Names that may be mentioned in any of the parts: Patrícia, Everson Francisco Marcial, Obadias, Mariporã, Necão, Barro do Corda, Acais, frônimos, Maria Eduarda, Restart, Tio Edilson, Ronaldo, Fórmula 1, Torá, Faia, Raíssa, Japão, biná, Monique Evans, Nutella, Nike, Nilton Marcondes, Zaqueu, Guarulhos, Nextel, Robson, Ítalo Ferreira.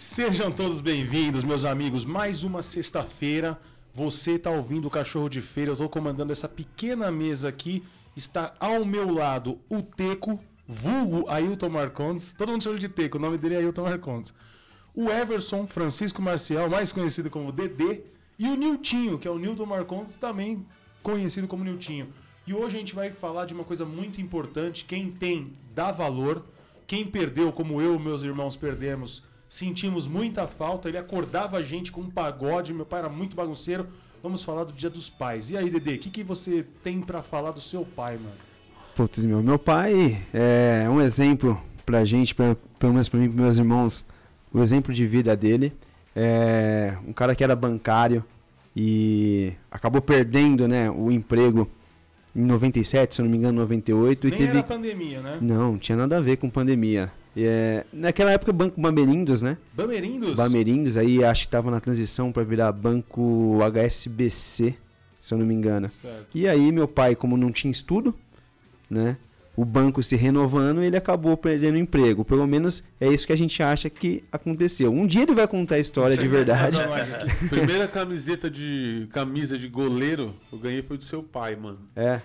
Sejam todos bem-vindos, meus amigos. Mais uma sexta-feira. Você está ouvindo o Cachorro de Feira. Eu estou comandando essa pequena mesa aqui. Está ao meu lado o Teco, vulgo Ailton Marcondes. Todo mundo chama de Teco, o nome dele é Ailton Marcondes. O Everson Francisco Marcial, mais conhecido como Dedê. E o Niltinho, que é o Nilton Marcondes, também conhecido como Niltinho. E hoje a gente vai falar de uma coisa muito importante. Quem tem, dá valor. Quem perdeu, como eu e meus irmãos perdemos, sentimos muita falta. Ele acordava a gente com um pagode. Meu pai era muito bagunceiro. Vamos falar do Dia dos Pais. E aí, Dedê, o que você tem pra falar do seu pai, mano? Putz, meu pai é um exemplo pra gente, pelo menos pra mim e pros meus irmãos. O exemplo de vida dele. É um cara que era bancário e acabou perdendo, né, o emprego em 97, se eu não me engano, 98. Nem e teve... era pandemia, né? Não tinha nada a ver com pandemia. Naquela época, Banco Bamerindos, né? Bamerindos? Bamerindos, aí acho que estava na transição para virar Banco HSBC, se eu não me engano. Certo. E aí meu pai, como não tinha estudo, né? O banco se renovando, ele acabou perdendo emprego. Pelo menos é isso que a gente acha que aconteceu. Um dia ele vai contar a história de verdade. Primeira camisa de goleiro eu ganhei foi do seu pai, mano. É.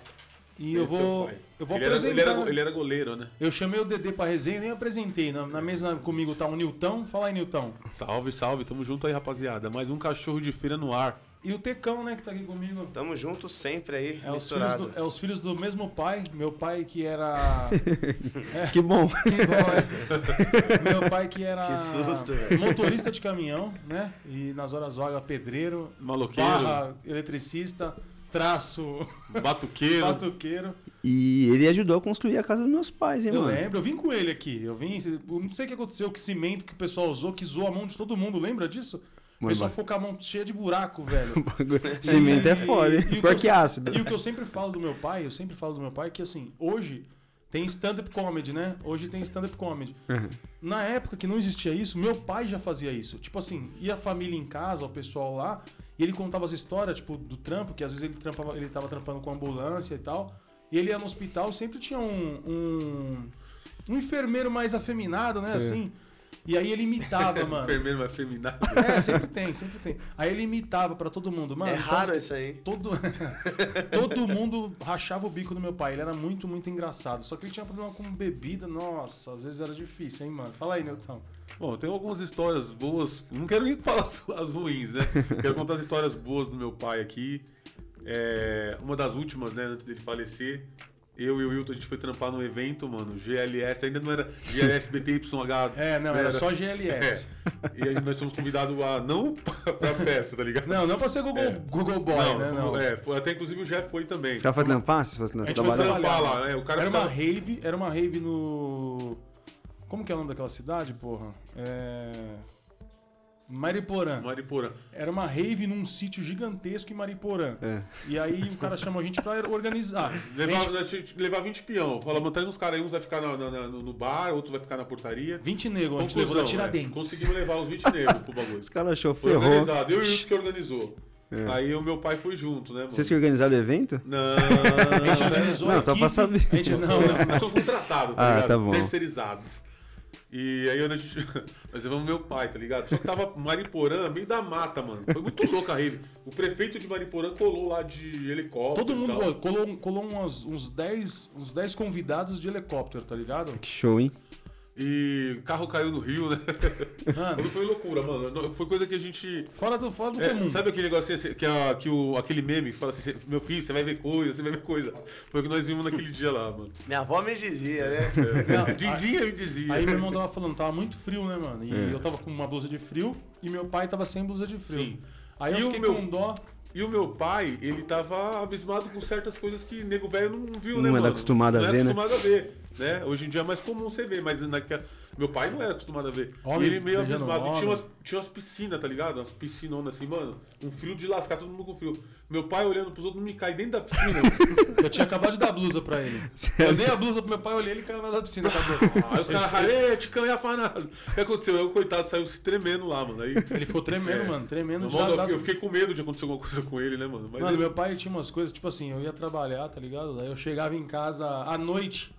E eu vou apresentar. Ele era goleiro, né? Eu chamei o Dedê pra resenha e nem apresentei. Na mesa comigo tá o Nilton. Fala aí, Nilton. Salve, salve. Tamo junto aí, rapaziada. Mais um Cachorro de Feira no ar. E o Tecão, né, que tá aqui comigo. Tamo junto sempre aí, misturado. Os filhos do mesmo pai. Meu pai que era... Que bom. Que bom, é. Meu pai que era... Que susto, velho. Motorista de caminhão, né? E nas horas vagas, pedreiro. Maloqueiro. Barra, eletricista. Traço. Batuqueiro. E ele ajudou a construir a casa dos meus pais, hein, mano? Eu lembro, eu vim com ele aqui. Eu não sei o que aconteceu, que cimento que o pessoal usou, que zoou a mão de todo mundo. Lembra disso? O pessoal ficou com a mão cheia de buraco, velho. Cimento é foda, hein? Pior que ácido. E o que eu sempre falo do meu pai, que assim, hoje tem stand-up comedy, né? Uhum. Na época que não existia isso, meu pai já fazia isso. Tipo assim, ia a família em casa, o pessoal lá... E ele contava as histórias, tipo, do trampo, que às vezes ele tava trampando com ambulância e tal. E ele ia no hospital, sempre tinha um enfermeiro mais afeminado, né, assim. E aí ele imitava, mano. Enfermeiro mais afeminado. É, sempre tem. Aí ele imitava pra todo mundo, mano. É raro isso aí. Todo mundo rachava o bico do meu pai. Ele era muito, muito engraçado. Só que ele tinha problema com bebida. Nossa, às vezes era difícil, hein, mano. Fala aí, Nilton. Bom, tem algumas histórias boas. Não quero nem falar as ruins, né? Quero contar as histórias boas do meu pai aqui. Uma das últimas, né, antes dele falecer, eu e o Wilton, a gente foi trampar num evento, mano. GLS, ainda não era GLS BTYH. Era só GLS. E aí nós fomos convidados a não pra festa, tá ligado? Não pra ser Google Boy, não, né? Foi, até inclusive o Jeff foi também. Os caras foram trampar? A gente foi trampar lá, né? O cara era uma rave no... Como que é o nome daquela cidade, porra? Mariporã. Era uma rave num sítio gigantesco em Mariporã. E aí o cara chamou a gente pra organizar. Levava 20 peão. Falava, traz uns caras aí, uns vai ficar no bar, outros vai ficar na portaria. 20 negros, a gente levou na Tiradentes. Conseguimos levar os 20 negros pro bagulho. Os caras achou, ferrou. Foi organizado, eu e o Wilson que organizou. Aí o meu pai foi junto, né, mano? Vocês que organizaram o evento? Não, a gente organizou. Não, só pra saber. Não. São contratados, tá ligado? Tá bom. Terceirizados. E aí nós levamos meu pai, tá ligado? Só que tava Mariporã, meio da mata, mano. Foi muito louco a rave. O prefeito de Mariporã colou lá de helicóptero. Todo mundo colou uns 10 convidados de helicóptero, tá ligado? Que show, hein? E o carro caiu no rio, né? Mano, foi loucura, mano. Foi coisa que a gente... Fora do comum. Sabe aquele negócio aquele meme que fala assim, meu filho, você vai ver coisa. Foi o que nós vimos naquele dia lá, mano. Minha avó me dizia, né? Dizia. Aí meu irmão tava falando, tava muito frio, né, mano? E eu tava com uma blusa de frio e meu pai tava sem blusa de frio. Sim. Aí eu fiquei com dó... E o meu pai, ele tava abismado com certas coisas que nego velho não viu, né, mano? Não era acostumado a ver, né? Hoje em dia é mais comum você ver, mas meu pai não era acostumado a ver. Homem, e ele meio abismado. E tinha umas piscinas, tá ligado? Umas piscinonas assim, mano. Um frio de lascar, todo mundo com frio. Meu pai olhando pros outros, não me cai dentro da piscina. Eu tinha acabado de dar blusa pra ele. Sério? Eu dei a blusa pro meu pai, olhei ele caiu na piscina. Aí os caras ralei, ticão e afanado. O que aconteceu? O coitado saiu se tremendo lá, mano. Aí, ele ficou tremendo, mano. Tremendo já. Eu fiquei com medo de acontecer alguma coisa com ele, né, mano? Mas meu pai tinha umas coisas, tipo assim, eu ia trabalhar, tá ligado? Daí eu chegava em casa à noite.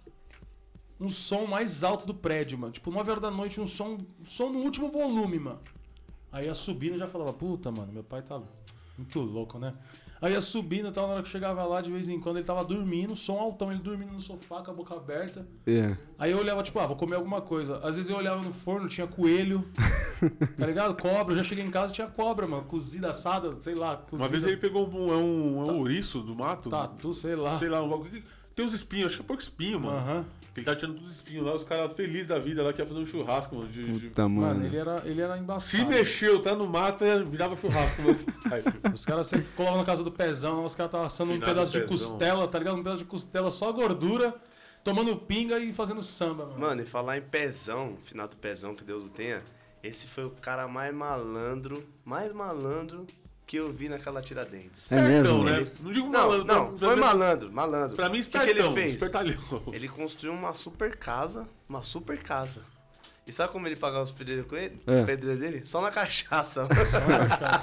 um som mais alto do prédio, mano. Tipo, 9 horas da noite, um som no último volume, mano. Aí a subindo já falava, puta, mano, meu pai tá muito louco, né? Aí a subindo, tal, na hora que chegava lá, de vez em quando, ele tava dormindo, som altão, ele dormindo no sofá, com a boca aberta. É. Aí eu olhava, tipo, ah, vou comer alguma coisa. Às vezes eu olhava no forno, tinha coelho, tá ligado? Cobra, eu já cheguei em casa, tinha cobra, mano, cozida, assada, sei lá. Cozida. Uma vez ele pegou um ouriço do mato. Tatu, sei lá. Sei lá, um bagulho. Tem uns espinhos, acho que é porco espinho, mano. Uhum. Ele tá tirando todos os espinhos lá, os caras felizes da vida lá, que ia fazer um churrasco, mano. Puta, mano, ele era embaçado. Se mexeu, tá no mato, virava churrasco, mano. Ai, os caras sempre colocavam na casa do Pezão, os caras estavam assando um pedaço de costela, tá ligado? Um pedaço de costela, só gordura, tomando pinga e fazendo samba, mano. Mano, e falar em Pezão, final do Pezão, que Deus o tenha, esse foi o cara mais malandro... que eu vi naquela Tiradentes. É mesmo, né? Ele... Não digo malandro. Não, foi malandro. Pra mim, espertalhão. O que ele fez? Espertalhão. Ele construiu uma super casa. E sabe como ele pagava os pedreiros com ele? É. O pedreiro dele? Só na cachaça.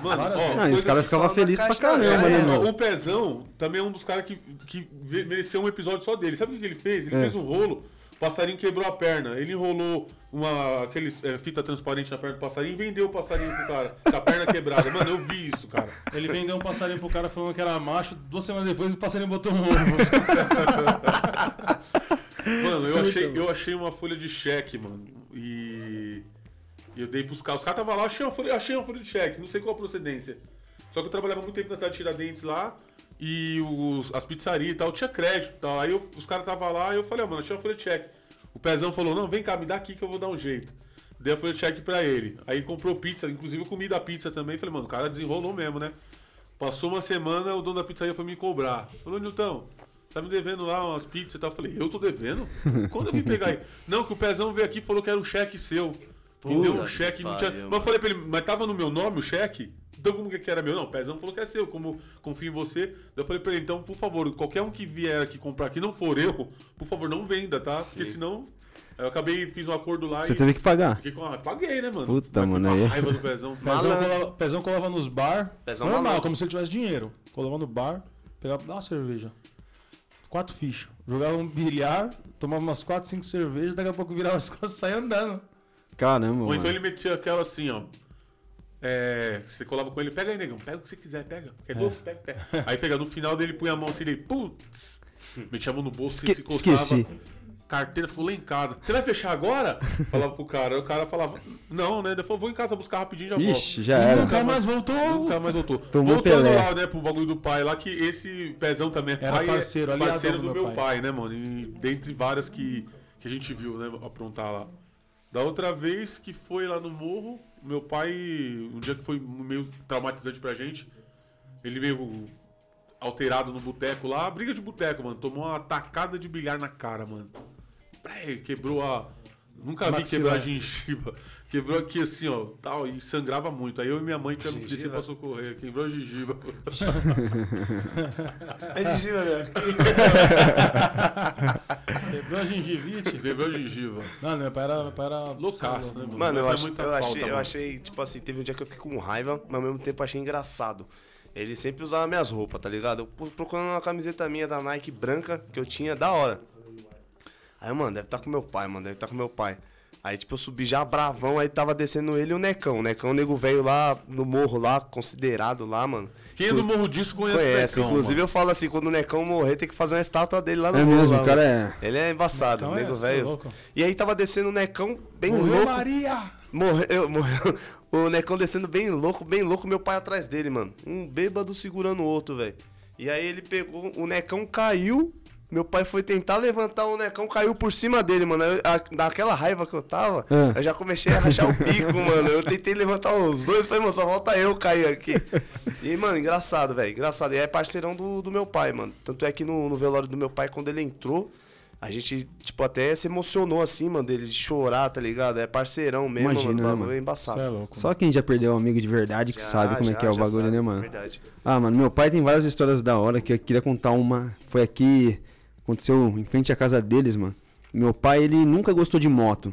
Mano, ó, não, os caras ficavam felizes pra caramba, né, mano? O Pezão também é um dos caras que mereceu um episódio só dele. Sabe o que ele fez? Ele fez um rolo, o passarinho quebrou a perna. Ele enrolou aquela fita transparente na perna do passarinho e vendeu o passarinho pro cara, com a perna quebrada. Mano, eu vi isso, cara. Ele vendeu um passarinho pro cara falando que era macho. 2 semanas depois, o passarinho botou um ovo. Mano, eu achei uma folha de cheque, mano. E eu dei pros caras. Os caras estavam lá, achei uma folha de cheque. Não sei qual a procedência. Só que eu trabalhava muito tempo na cidade de Tiradentes lá. E as pizzarias e tal, tinha crédito e tal. Aí os caras estavam lá e eu falei, mano, achei uma folha de cheque. O Pezão falou, não, vem cá, me dá aqui que eu vou dar um jeito. Dei a folha de cheque pra ele. Aí comprou pizza, inclusive eu comi da pizza também. Falei, mano, o cara desenrolou mesmo, né? Passou uma semana, o dono da pizzaria foi me cobrar. Falou, Nilton, tá me devendo lá umas pizzas e tal. Eu falei, eu tô devendo? Quando eu vim pegar aí? Não, que o Pezão veio aqui e falou que era um cheque seu. Me deu um cheque, não tinha... Mas eu falei pra ele, mas tava no meu nome o cheque? Então como que era meu? Não, o Pezão falou que é seu, como confio em você. Eu falei pra ele, então, por favor, qualquer um que vier aqui comprar, que não for eu, por favor, não venda, tá? Sim. Porque senão... Eu acabei, fiz um acordo lá. Você teve que pagar? Paguei, né, mano? Puta, mano. Uma raiva do Pezão. Pezão colava nos bar. Pezão normal, malandro. Como se ele tivesse dinheiro. Colava no bar, pegava, dava uma cerveja. 4 fichas. Jogava um bilhar, tomava umas 4, 5 cervejas, daqui a pouco virava as costas e saia andando. Caramba, mano. Ou então ele metia aquela assim, ó. Você colava com ele, pega aí, negão, pega o que você quiser, pega. Quer doce? Pega. Aí pega, no final dele punha a mão assim, ele, putz, metia a mão no bolso, ele se coçava. Esqueci. Carteira ficou lá em casa. Você vai fechar agora? Falava pro cara. Aí o cara falava, não, né? Depois eu vou em casa buscar rapidinho e já volto. Ixi, já era. Nunca mais voltou. Voltando lá, né, pro bagulho do pai lá, que esse Pezão também é pai, parceiro do meu pai, né, mano? E dentre várias que a gente viu, né, aprontar lá. Da outra vez que foi lá no morro, meu pai, um dia que foi meio traumatizante pra gente, ele meio alterado no boteco lá, briga de boteco, mano, tomou uma tacada de bilhar na cara, mano. Quebrou a... Nunca vi quebrar a gengiva. Quebrou aqui assim, ó, tal, e sangrava muito. Aí eu e minha mãe tivemos que descer pra socorrer. Quebrou a gengiva. É gengiva, velho. Quebrou a gengivite? Quebrou a gengiva. Não, meu pai era loucaço, né, mano? Mano, eu achei, tipo assim, teve um dia que eu fiquei com raiva, mas ao mesmo tempo achei engraçado. Ele sempre usava minhas roupas, tá ligado? Eu procurando uma camiseta minha da Nike branca, que eu tinha, da hora. Aí, mano, deve estar com meu pai. Aí, tipo, eu subi já bravão, aí tava descendo ele e o Necão. O Necão, nego velho lá no morro lá, considerado lá, mano. Quem é do morro disso conhece o Necão, inclusive, mano. Eu falo assim, quando o Necão morrer, tem que fazer uma estátua dele lá no morro. É mesmo, o cara é... Ele é embaçado, o nego velho. E aí tava descendo o Necão bem morreu louco. Morreu, Maria! O Necão descendo bem louco, meu pai atrás dele, mano. Um bêbado segurando o outro, velho. E aí ele pegou, o Necão caiu... Meu pai foi tentar levantar o Necão, caiu por cima dele, mano. Daquela raiva que eu tava, eu já comecei a rachar o bico, mano. Eu tentei levantar os dois, falei, mano, só falta eu cair aqui. E, mano, engraçado, velho. Engraçado. E é parceirão do meu pai, mano. Tanto é que no velório do meu pai, quando ele entrou, a gente, tipo, até se emocionou assim, mano, dele chorar, tá ligado? É parceirão mesmo. Imagina, mano, é embaçado. É louco, só quem já perdeu um amigo de verdade que já, sabe como é que é o bagulho, sabe, né, mano? Verdade. Ah, mano, meu pai tem várias histórias da hora que eu queria contar uma. Foi aqui... Aconteceu em frente à casa deles, mano. Meu pai, ele nunca gostou de moto.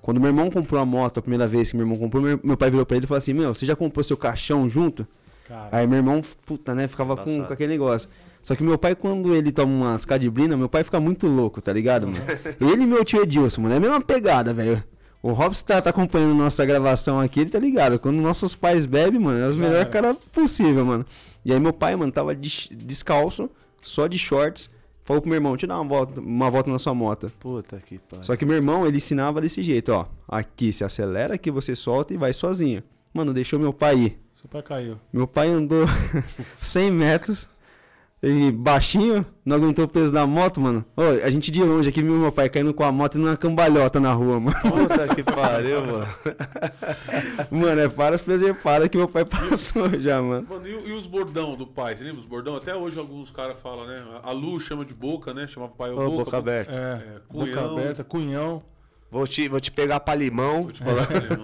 Quando meu irmão comprou a moto, a primeira vez que meu irmão comprou, meu pai virou pra ele e falou assim, meu, você já comprou seu caixão junto? Caramba. Aí meu irmão, puta, né, ficava com aquele negócio. Só que meu pai, quando ele toma umas cadibrina, meu pai fica muito louco, tá ligado, mano? Ele e meu tio Edilson, mano, é a mesma pegada, velho. O Robson tá acompanhando nossa gravação aqui, ele tá ligado. Quando nossos pais bebem, mano, é os melhores caras possível, mano. E aí meu pai, mano, tava descalço, só de shorts. Falou pro meu irmão, tira uma volta na sua moto. Puta que pariu. Só que meu irmão, ele ensinava desse jeito, ó. Aqui você acelera, aqui você solta e vai sozinho. Mano, deixou meu pai ir. Seu pai caiu. Meu pai andou 100 metros e baixinho, não aguentou o peso da moto, mano. Ô, a gente de longe aqui viu meu pai caindo com a moto e numa cambalhota na rua, mano. Puta que pariu, mano. Mano, é para as preservadas que meu pai passou já, mano. Mano, e os bordão do pai? Você lembra os bordão? Até hoje alguns caras falam, né? A Lu chama de boca, né? Chamava o pai boca. Boca aberta. Cunhão. Boca aberta, cunhão. Vou te pegar pra limão. Vou te pegar pra limão.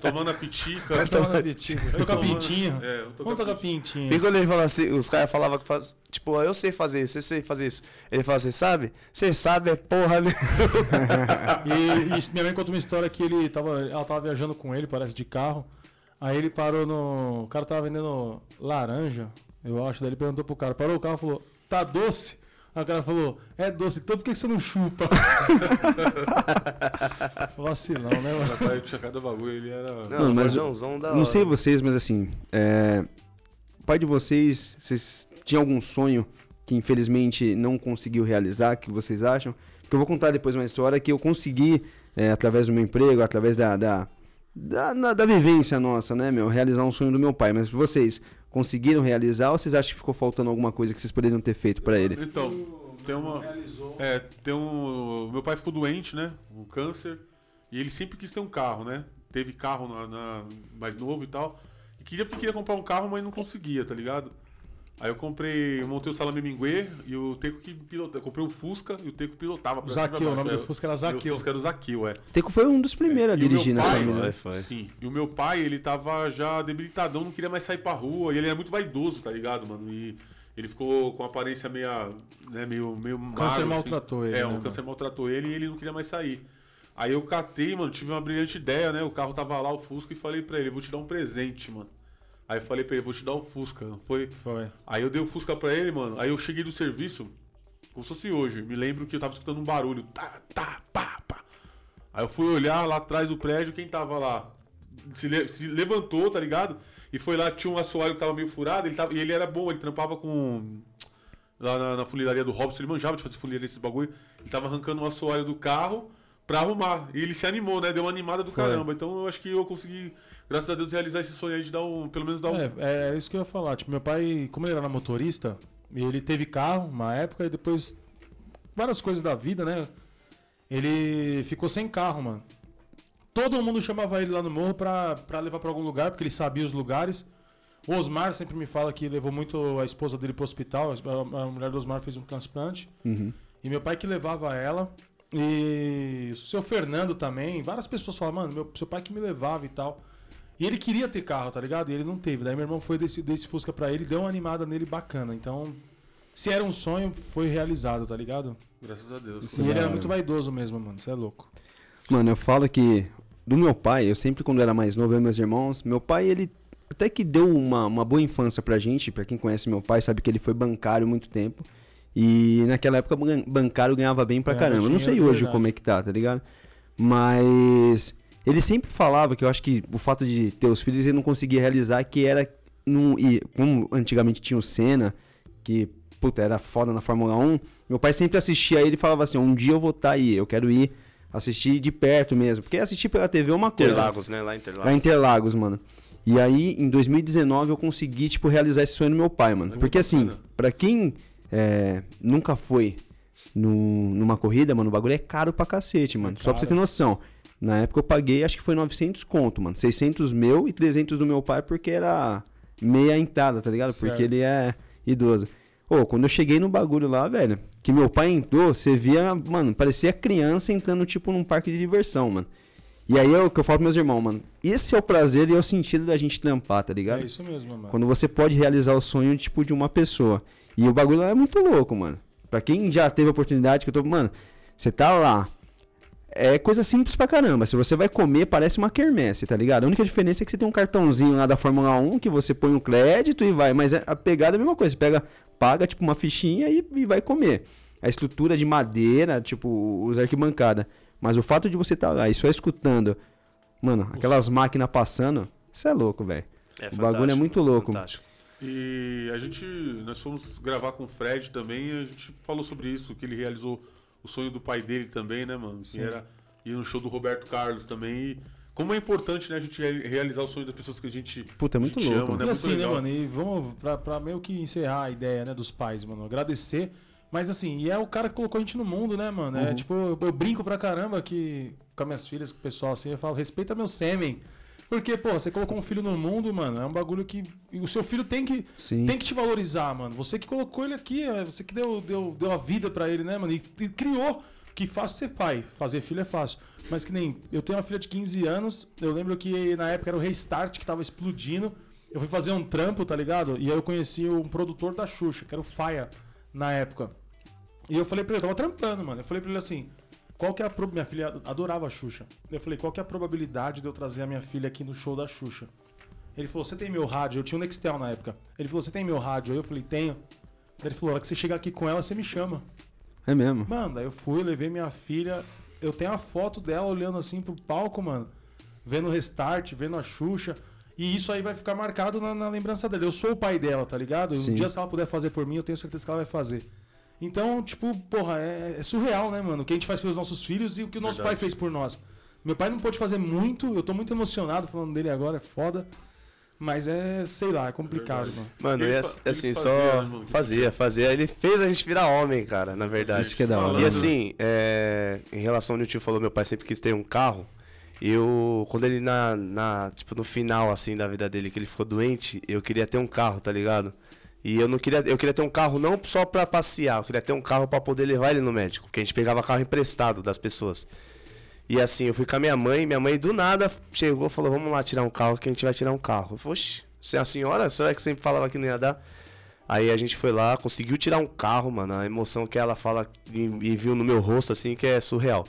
Tomando a pitica. Eu tô com a pintinha. Vamos tocar a pintinha. E quando ele fala assim, os caras falavam que faz. Tipo, eu sei fazer isso, você sei fazer isso. Ele fala assim, sabe? Você sabe, é porra, né? E minha mãe conta uma história que ela tava viajando com ele, parece, de carro. Aí ele parou no. O cara tava vendendo laranja, eu acho. Daí ele perguntou pro cara, parou o carro e falou, tá doce? Aí o cara falou, é doce, então por que você não chupa? Vacilão, né, mano? O pai tinha cada bagulho, ele era... Não, mas eu, da não sei vocês, mas assim, o pai de vocês, vocês tinham algum sonho que infelizmente não conseguiu realizar, que vocês acham? Porque eu vou contar depois uma história que eu consegui, através do meu emprego, através da vivência nossa, né, meu? Realizar um sonho do meu pai, mas vocês... Conseguiram realizar ou vocês acham que ficou faltando alguma coisa que vocês poderiam ter feito pra ele? Então, meu pai ficou doente, né? Um câncer. E ele sempre quis ter um carro, né? Teve carro mais novo e tal. E queria comprar um carro, mas não conseguia, tá ligado? Aí eu montei o Salame Minguê e o Teco que pilotava. Eu comprei o Fusca e o Teco pilotava. O Zaqueu, o nome do Fusca era Zaqueu. O Fusca era o Zaqueu, é. O Teco foi um dos primeiros a dirigir na família. Sim. E o meu pai, ele tava já debilitadão, não queria mais sair pra rua. E ele era muito vaidoso, tá ligado, mano? E ele ficou com a aparência meio magro. O câncer maltratou ele. O câncer maltratou ele e ele não queria mais sair. Aí eu catei, mano, tive uma brilhante ideia, né? O carro tava lá, o Fusca, e falei pra ele, vou te dar um presente, mano. Aí eu falei pra ele, vou te dar um Fusca. Foi. Aí eu dei o Fusca pra ele, mano. Aí eu cheguei do serviço, como se fosse hoje. Me lembro que eu tava escutando um barulho. Tá, pá, pá. Aí eu fui olhar lá atrás do prédio, quem tava lá? Se levantou, tá ligado? E foi lá, tinha um assoalho que tava meio furado. E ele era bom, ele trampava com... Lá na funilaria do Robson, ele manjava de fazer funilaria, esses bagulho. Ele tava arrancando um assoalho do carro pra arrumar. E ele se animou, né? Deu uma animada do caramba. Então eu acho que eu consegui... Graças a Deus, realizar esse sonho aí de pelo menos dar um... É isso que eu ia falar. Tipo, meu pai, como ele era motorista, ele teve carro uma época e depois várias coisas da vida, né? Ele ficou sem carro, mano. Todo mundo chamava ele lá no morro pra levar pra algum lugar, porque ele sabia os lugares. O Osmar sempre me fala que levou muito a esposa dele pro hospital. A mulher do Osmar fez um transplante. Uhum. E meu pai que levava ela. E o seu Fernando também. Várias pessoas falavam, mano, seu pai que me levava e tal. E ele queria ter carro, tá ligado? E ele não teve. Daí meu irmão foi desse Fusca pra ele, deu uma animada nele bacana. Então, se era um sonho, foi realizado, tá ligado? Graças a Deus. E ele era muito vaidoso mesmo, mano. Você é louco. Mano, eu falo que do meu pai, eu sempre quando era mais novo, eu e meus irmãos, meu pai, ele até que deu uma boa infância pra gente. Pra quem conhece meu pai, sabe que ele foi bancário muito tempo. E naquela época, bancário ganhava bem pra caramba. Eu não sei hoje como é que tá ligado? Mas... Ele sempre falava que eu acho que o fato de ter os filhos ele não conseguia realizar, que era... como antigamente tinha o Senna, que puta, era foda na Fórmula 1, meu pai sempre assistia ele e falava assim, um dia eu vou estar aí, eu quero ir assistir de perto mesmo. Porque assistir pela TV é uma coisa. Interlagos, né? Lá em Interlagos. Lá em Interlagos, mano. E aí, em 2019, eu consegui, tipo, realizar esse sonho do meu pai, mano. Porque assim, pra quem nunca foi numa corrida, mano, o bagulho é caro pra cacete, mano. Só pra você ter noção. Na época eu paguei, acho que foi 900 conto, mano. 600 meu e 300 do meu pai, porque era meia entrada, tá ligado? Certo. Porque ele é idoso. Quando eu cheguei no bagulho lá, velho, que meu pai entrou, você via, mano, parecia criança entrando, tipo, num parque de diversão, mano. E aí é o que eu falo pros meus irmãos, mano. Esse é o prazer e é o sentido da gente trampar, tá ligado? É isso mesmo, mano. Quando você pode realizar o sonho, tipo, de uma pessoa. E o bagulho lá é muito louco, mano. Pra quem já teve a oportunidade, mano, você tá lá... é coisa simples pra caramba. Se você vai comer, parece uma quermesse, tá ligado? A única diferença é que você tem um cartãozinho lá da Fórmula 1 que você põe um crédito e vai. Mas a pegada é a mesma coisa. Você pega, paga tipo uma fichinha e vai comer. A estrutura de madeira, tipo, os arquibancadas. Mas o fato de você estar lá e só escutando, mano, aquelas máquinas passando, isso é louco, velho. É, o bagulho é muito louco. Fantástico. E a gente, nós fomos gravar com o Fred também, a gente falou sobre isso, que ele realizou o sonho do pai dele também, né, mano? Que era ir no show do Roberto Carlos também. E como é importante, né, a gente realizar o sonho das pessoas que a gente puta, é muito louco. Ama, né? E assim, né, mano? E vamos pra meio que encerrar a ideia, né, dos pais, mano. Agradecer. Mas assim, e é o cara que colocou a gente no mundo, né, mano? Uhum. É tipo, eu brinco pra caramba que, com as minhas filhas, com o pessoal assim, eu falo, respeita meu sêmen. Porque, pô, você colocou um filho no mundo, mano, é um bagulho que... O seu filho tem que te valorizar, mano. Você que colocou ele aqui, você que deu a vida pra ele, né, mano? E criou. Que fácil ser pai, fazer filho é fácil. Mas que nem... Eu tenho uma filha de 15 anos, eu lembro que na época era o Restart que tava explodindo. Eu fui fazer um trampo, tá ligado? E aí eu conheci um produtor da Xuxa, que era o Faia, na época. E eu falei pra ele, eu tava trampando, mano. Eu falei pra ele assim... Qual que é a minha filha adorava a Xuxa. Eu falei, qual que é a probabilidade de eu trazer a minha filha aqui no show da Xuxa? Ele falou, você tem meu rádio? Eu tinha um Nextel na época. Ele falou, você tem meu rádio? Aí eu falei, tenho. Ele falou, a hora que você chegar aqui com ela, você me chama. É mesmo? Mano, aí eu fui, levei minha filha. Eu tenho a foto dela olhando assim pro palco, mano. Vendo o Restart, vendo a Xuxa. E isso aí vai ficar marcado na lembrança dela. Eu sou o pai dela, tá ligado? Um dia, se ela puder fazer por mim, eu tenho certeza que ela vai fazer. Então, tipo, porra, é surreal, né, mano? O que a gente faz pelos nossos filhos e o que o nosso pai fez por nós. Meu pai não pôde fazer muito, eu tô muito emocionado falando dele agora, é foda. Mas é, sei lá, é complicado, mano. Mano, e assim, fazia. Ele fez a gente virar homem, cara, na verdade. Isso que é da hora. E assim, em relação ao que o tio falou, meu pai sempre quis ter um carro. Eu, quando ele, tipo, no final, assim, da vida dele, que ele ficou doente, eu queria ter um carro, tá ligado? E eu queria ter um carro não só pra passear, eu queria ter um carro pra poder levar ele no médico, porque a gente pegava carro emprestado das pessoas. E assim, eu fui com a minha mãe do nada chegou e falou, vamos lá tirar um carro, que a gente vai tirar um carro. Eu falei, oxe, você é a senhora? Será que sempre falava que não ia dar? Aí a gente foi lá, conseguiu tirar um carro, mano, a emoção que ela fala e viu no meu rosto, assim, que é surreal.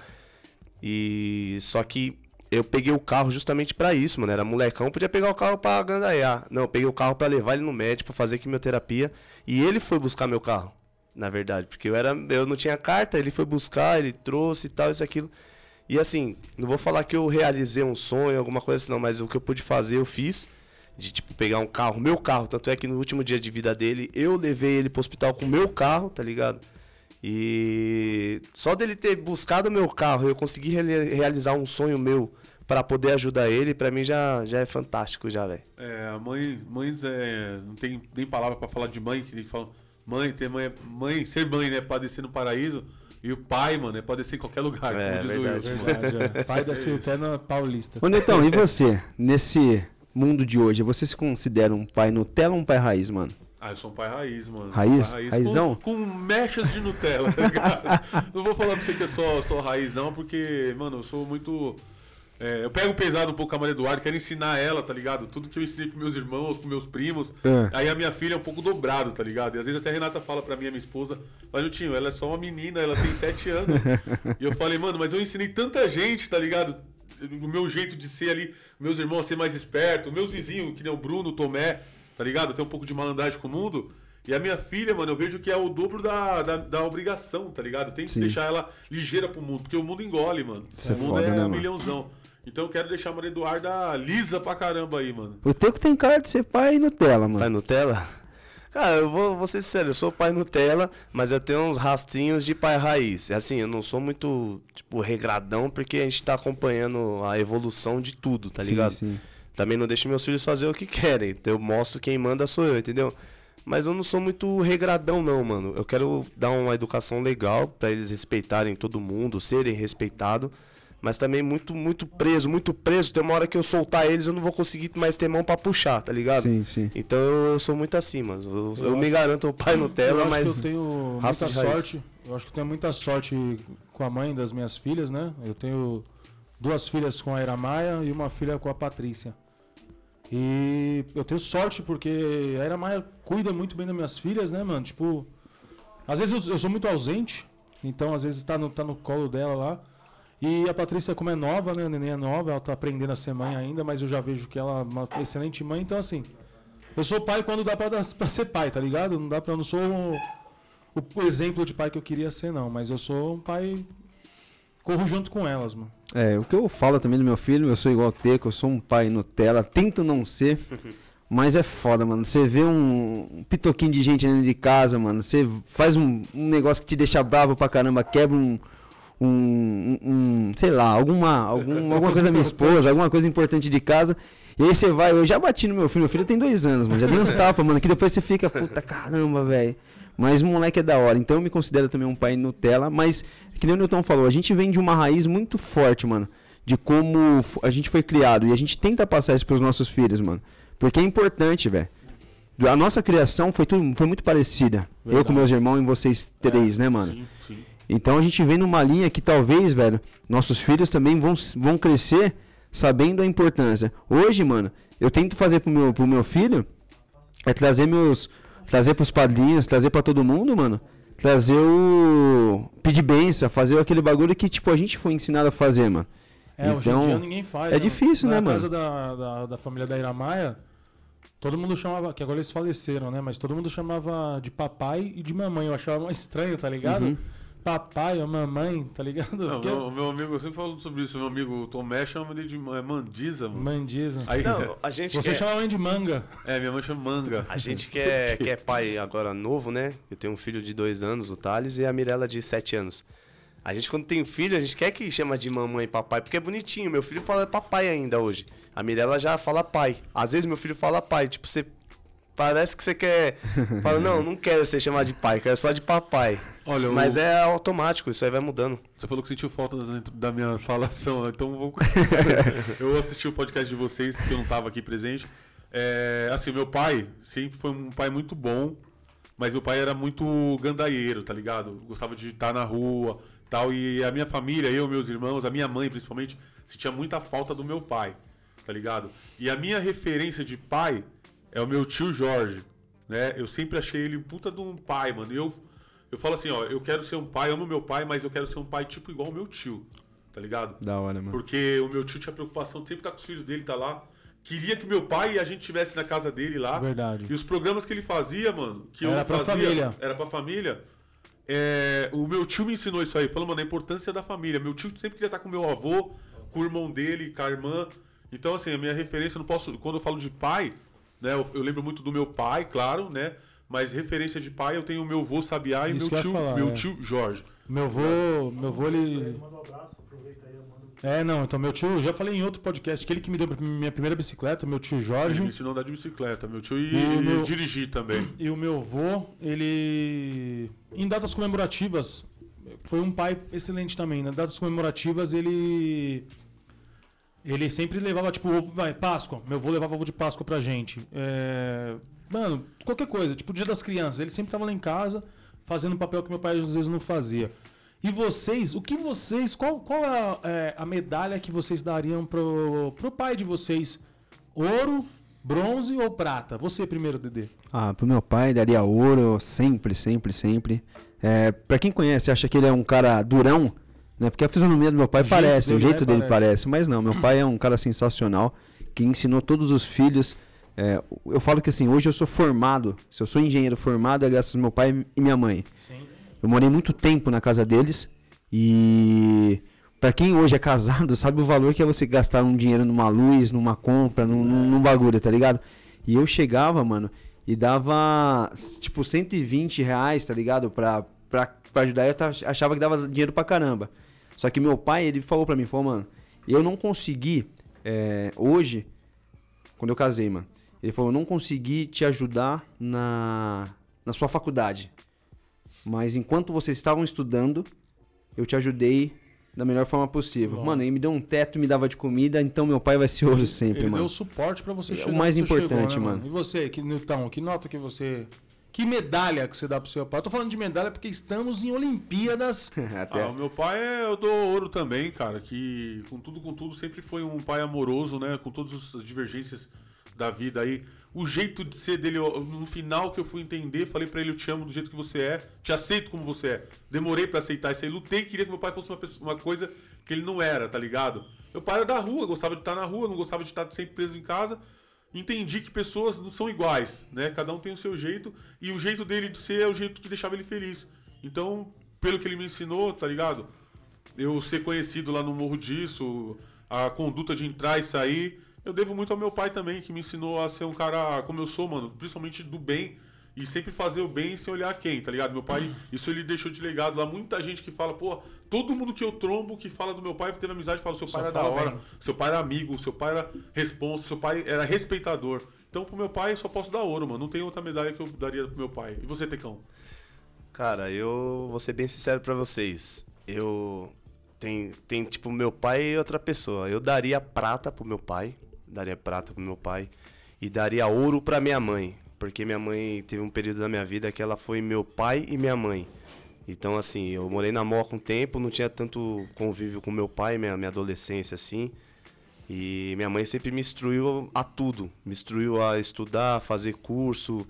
E só que... Eu peguei o carro justamente pra isso, mano. Era molecão, podia pegar o carro pra gandaiar. Não, eu peguei o carro pra levar ele no médico, pra fazer quimioterapia. E ele foi buscar meu carro, na verdade. Porque eu não tinha carta, ele foi buscar, ele trouxe e tal, isso e aquilo. E assim, não vou falar que eu realizei um sonho, alguma coisa assim, não. Mas o que eu pude fazer, eu fiz. De, tipo, pegar um carro, meu carro. Tanto é que no último dia de vida dele, eu levei ele pro hospital com o meu carro, tá ligado? E só dele ter buscado meu carro, eu consegui realizar um sonho meu pra poder ajudar ele, pra mim já é fantástico já, velho. É, mães não tem nem palavra pra falar de mãe, que falam, mãe, ser mãe, né, padecer no paraíso, e o pai, mano, é padecer em qualquer lugar, como diz o Wilson. Pai da Sultana Paulista. Ô, Netão, e você, nesse mundo de hoje, você se considera um pai Nutella ou um pai raiz, mano? Ah, eu sou um pai raiz, mano. Raiz? Raizão? Com mechas de Nutella, tá ligado? Não vou falar pra você que eu sou raiz, não, porque, mano, eu sou muito... eu pego pesado um pouco com a Maria Eduarda, quero ensinar ela, tá ligado? Tudo que eu ensinei pros meus irmãos, pros meus primos. Aí a minha filha é um pouco dobrada, tá ligado? E às vezes até a Renata fala pra mim, a minha esposa, fala, Niltinho, ela é só uma menina, ela tem 7 anos. E eu falei, mano, mas eu ensinei tanta gente, tá ligado? O meu jeito de ser ali, meus irmãos a ser mais espertos, meus vizinhos, que nem o Bruno, o Tomé... Tá ligado? Tem um pouco de malandragem com o mundo. E a minha filha, mano, eu vejo que é o dobro da obrigação, tá ligado? Tem que deixar ela ligeira pro mundo, porque o mundo engole, mano. Isso o mundo é, foda, né, um milhãozão. Então eu quero deixar a Maria Eduarda lisa pra caramba aí, mano. O teu que tem cara de ser pai Nutella, mano. Pai Nutella? Cara, eu vou ser sincero, eu sou pai Nutella, mas eu tenho uns rastinhos de pai raiz. Assim, eu não sou muito, tipo, regradão, porque a gente tá acompanhando a evolução de tudo, tá ligado? Sim. Também não deixo meus filhos fazer o que querem. Então eu mostro quem manda sou eu, entendeu? Mas eu não sou muito regradão não, mano. Eu quero dar uma educação legal pra eles respeitarem todo mundo, serem respeitados. Mas também muito preso. Tem uma hora que eu soltar eles, eu não vou conseguir mais ter mão pra puxar, tá ligado? Sim. Então eu sou muito assim, mano. Eu me garanto o pai Nutella, mas... Eu tenho muita sorte. Eu acho que eu tenho muita sorte com a mãe das minhas filhas, né? Eu tenho... 2 filhas com a Iramaia e uma filha com a Patrícia. E eu tenho sorte porque a Iramaia cuida muito bem das minhas filhas, né, mano? Tipo, às vezes eu sou muito ausente, então às vezes tá no colo dela lá. E a Patrícia, como é nova, né? A neném é nova, ela tá aprendendo a ser mãe ainda, mas eu já vejo que ela é uma excelente mãe. Então, assim, eu sou pai quando dá pra ser pai, tá ligado? Não dá pra, eu não sou o exemplo de pai que eu queria ser, não. Mas eu sou um pai... Corro junto com elas, mano. É, o que eu falo também do meu filho, eu sou igual a Teco, eu sou um pai Nutella, tento não ser... Mas é foda, mano. Você vê um pitoquinho de gente dentro de casa, mano. Você faz um negócio que te deixa bravo pra caramba. Quebra sei lá, alguma coisa da minha esposa, alguma coisa importante de casa. E aí você vai... Eu já bati no meu filho. Meu filho tem 2 anos, mano. Já dei uns tapas, mano. Que depois você fica... Puta caramba, velho. Mas moleque é da hora. Então eu me considero também um pai Nutella. Mas, que nem o Nilton falou, a gente vem de uma raiz muito forte, mano. De como a gente foi criado. E a gente tenta passar isso pros nossos filhos, mano. Porque é importante, velho. A nossa criação foi muito parecida. Verdade. Eu com meus irmãos e vocês três, né, mano? Sim, sim. Então a gente vem numa linha que talvez, velho, nossos filhos também vão crescer sabendo a importância. Hoje, mano, eu tento fazer pro meu filho é trazer pros padrinhos, trazer pra todo mundo, mano. Trazer pedir benção, fazer aquele bagulho que, tipo, a gente foi ensinado a fazer, mano. É, então, hoje em dia ninguém faz. É, né? Difícil, né, mano? Na casa da família da Iramaia... Todo mundo chamava, que agora eles faleceram, né? Mas todo mundo chamava de papai e de mamãe. Eu achava mais estranho, tá ligado? Uhum. Papai ou mamãe, tá ligado? Não, porque... meu amigo, eu sempre falo sobre isso. Meu amigo Tomé chama ele de Mandiza, mano. Mandiza. Aí, não, a gente você chama a mãe de manga. É, minha mãe chama manga. A gente que é pai agora novo, né? Eu tenho um filho de 2 anos, o Thales, e a Mirella de 7 anos. A gente, quando tem filho, a gente quer que chama de mamãe e papai, porque é bonitinho. Meu filho fala papai ainda hoje. A Mirella já fala pai. Às vezes meu filho fala pai. Tipo, você parece que você quer... Fala, não quero ser chamado de pai, quero só de papai. Olha, mas é automático, isso aí vai mudando. Você falou que sentiu falta da minha falação, então vou... Eu assisti o podcast de vocês, que eu não estava aqui presente. É, assim, meu pai sempre foi um pai muito bom, mas meu pai era muito gandaieiro, tá ligado? Gostava de estar na rua... Tal, e a minha família, eu, meus irmãos, a minha mãe principalmente, sentia muita falta do meu pai, tá ligado? E a minha referência de pai é o meu tio Jorge, né? Eu sempre achei ele puta de um pai, mano. Eu falo assim, ó, eu quero ser um pai, amo meu pai, mas eu quero ser um pai tipo igual o meu tio, tá ligado? Da hora, mano. Porque o meu tio tinha preocupação de sempre estar com os filhos dele, tá lá. Queria que meu pai e a gente estivesse na casa dele lá. Verdade. E os programas que ele fazia, mano, que eu fazia, era pra família... É, o meu tio me ensinou isso aí, falou, mano, a importância da família. Meu tio sempre queria estar com meu avô, com o irmão dele, com a irmã. Então, assim, a minha referência, eu não posso, quando eu falo de pai, né, eu lembro muito do meu pai, claro, né? Mas referência de pai, eu tenho o meu avô Sabiá e meu tio Jorge. Meu avô, ele... Manda um abraço, aproveita aí, manda um... É, não, então meu tio, eu já falei em outro podcast, que ele que me deu minha primeira bicicleta, meu tio Jorge. Ele me ensinou a andar de bicicleta, meu tio e dirigir também. E o meu avô, ele, em datas comemorativas, foi um pai excelente também. Nas datas comemorativas, ele sempre levava, tipo, ovo, vai, Páscoa. Meu avô levava ovo de Páscoa pra gente. É, mano, qualquer coisa, tipo, Dia das Crianças. Ele sempre tava lá em casa, fazendo um papel que meu pai às vezes não fazia. E vocês, o que vocês... Qual é a medalha que vocês dariam pro pai de vocês? Ouro, bronze ou prata? Você primeiro, Dedê. Ah, pro meu pai daria ouro sempre, sempre, sempre. É, pra quem conhece, acha que ele é um cara durão, né? Porque a fisionomia do meu pai parece, o jeito dele parece. Mas não, meu pai é um cara sensacional, que ensinou todos os filhos. É, eu falo que assim, hoje eu sou formado, se eu sou engenheiro formado, é graças ao meu pai e minha mãe. Sim. Eu morei muito tempo na casa deles e pra quem hoje é casado sabe o valor que é você gastar um dinheiro numa luz, numa compra, num bagulho, tá ligado? E eu chegava, mano, e dava tipo R$120, tá ligado? Pra ajudar, eu achava que dava dinheiro pra caramba. Só que meu pai, ele falou pra mim, falou, mano, eu não consegui, hoje, quando eu casei, mano, ele falou, eu não consegui te ajudar na sua faculdade. Mas enquanto vocês estavam estudando, eu te ajudei da melhor forma possível. Bom. Mano, ele me deu um teto, me dava de comida, então meu pai vai ser ouro sempre, ele mano. Ele deu suporte pra você chegar. O mais importante, chegou, né, mano. E você, Nilton, que nota que você... Que medalha que você dá pro seu pai? Eu tô falando de medalha porque estamos em Olimpíadas. Até. Ah, o meu pai, eu dou ouro também, cara. Que com tudo, sempre foi um pai amoroso, né? Com todas as divergências da vida aí. O jeito de ser dele, no final que eu fui entender, falei pra ele, eu te amo do jeito que você é, te aceito como você é. Demorei pra aceitar isso aí, lutei, queria que meu pai fosse uma coisa que ele não era, tá ligado? Meu pai era da rua, gostava de estar na rua, não gostava de estar sempre preso em casa. Entendi que pessoas não são iguais, né? Cada um tem o seu jeito, e o jeito dele de ser é o jeito que deixava ele feliz. Então, pelo que ele me ensinou, tá ligado? Eu ser conhecido lá no Morro disso, a conduta de entrar e sair... Eu devo muito ao meu pai também, que me ensinou a ser um cara como eu sou, mano, principalmente do bem, e sempre fazer o bem sem olhar quem, tá ligado? Meu pai, isso ele deixou de legado lá. Muita gente que fala, pô, todo mundo que eu trombo que fala do meu pai, teve amizade, fala, seu pai era da hora, seu pai era amigo, seu pai era responsa, seu pai era respeitador. Então pro meu pai eu só posso dar ouro, mano, não tem outra medalha que eu daria pro meu pai. E você, Tecão? Cara, eu vou ser bem sincero pra vocês, eu... Tem tipo, meu pai e outra pessoa. Eu daria prata pro meu pai. E daria ouro pra minha mãe. Porque minha mãe teve um período da minha vida que ela foi meu pai e minha mãe. Então, assim, eu morei na Moca um tempo, não tinha tanto convívio com meu pai, minha adolescência, assim. E minha mãe sempre me instruiu a tudo. Me instruiu a estudar, fazer curso.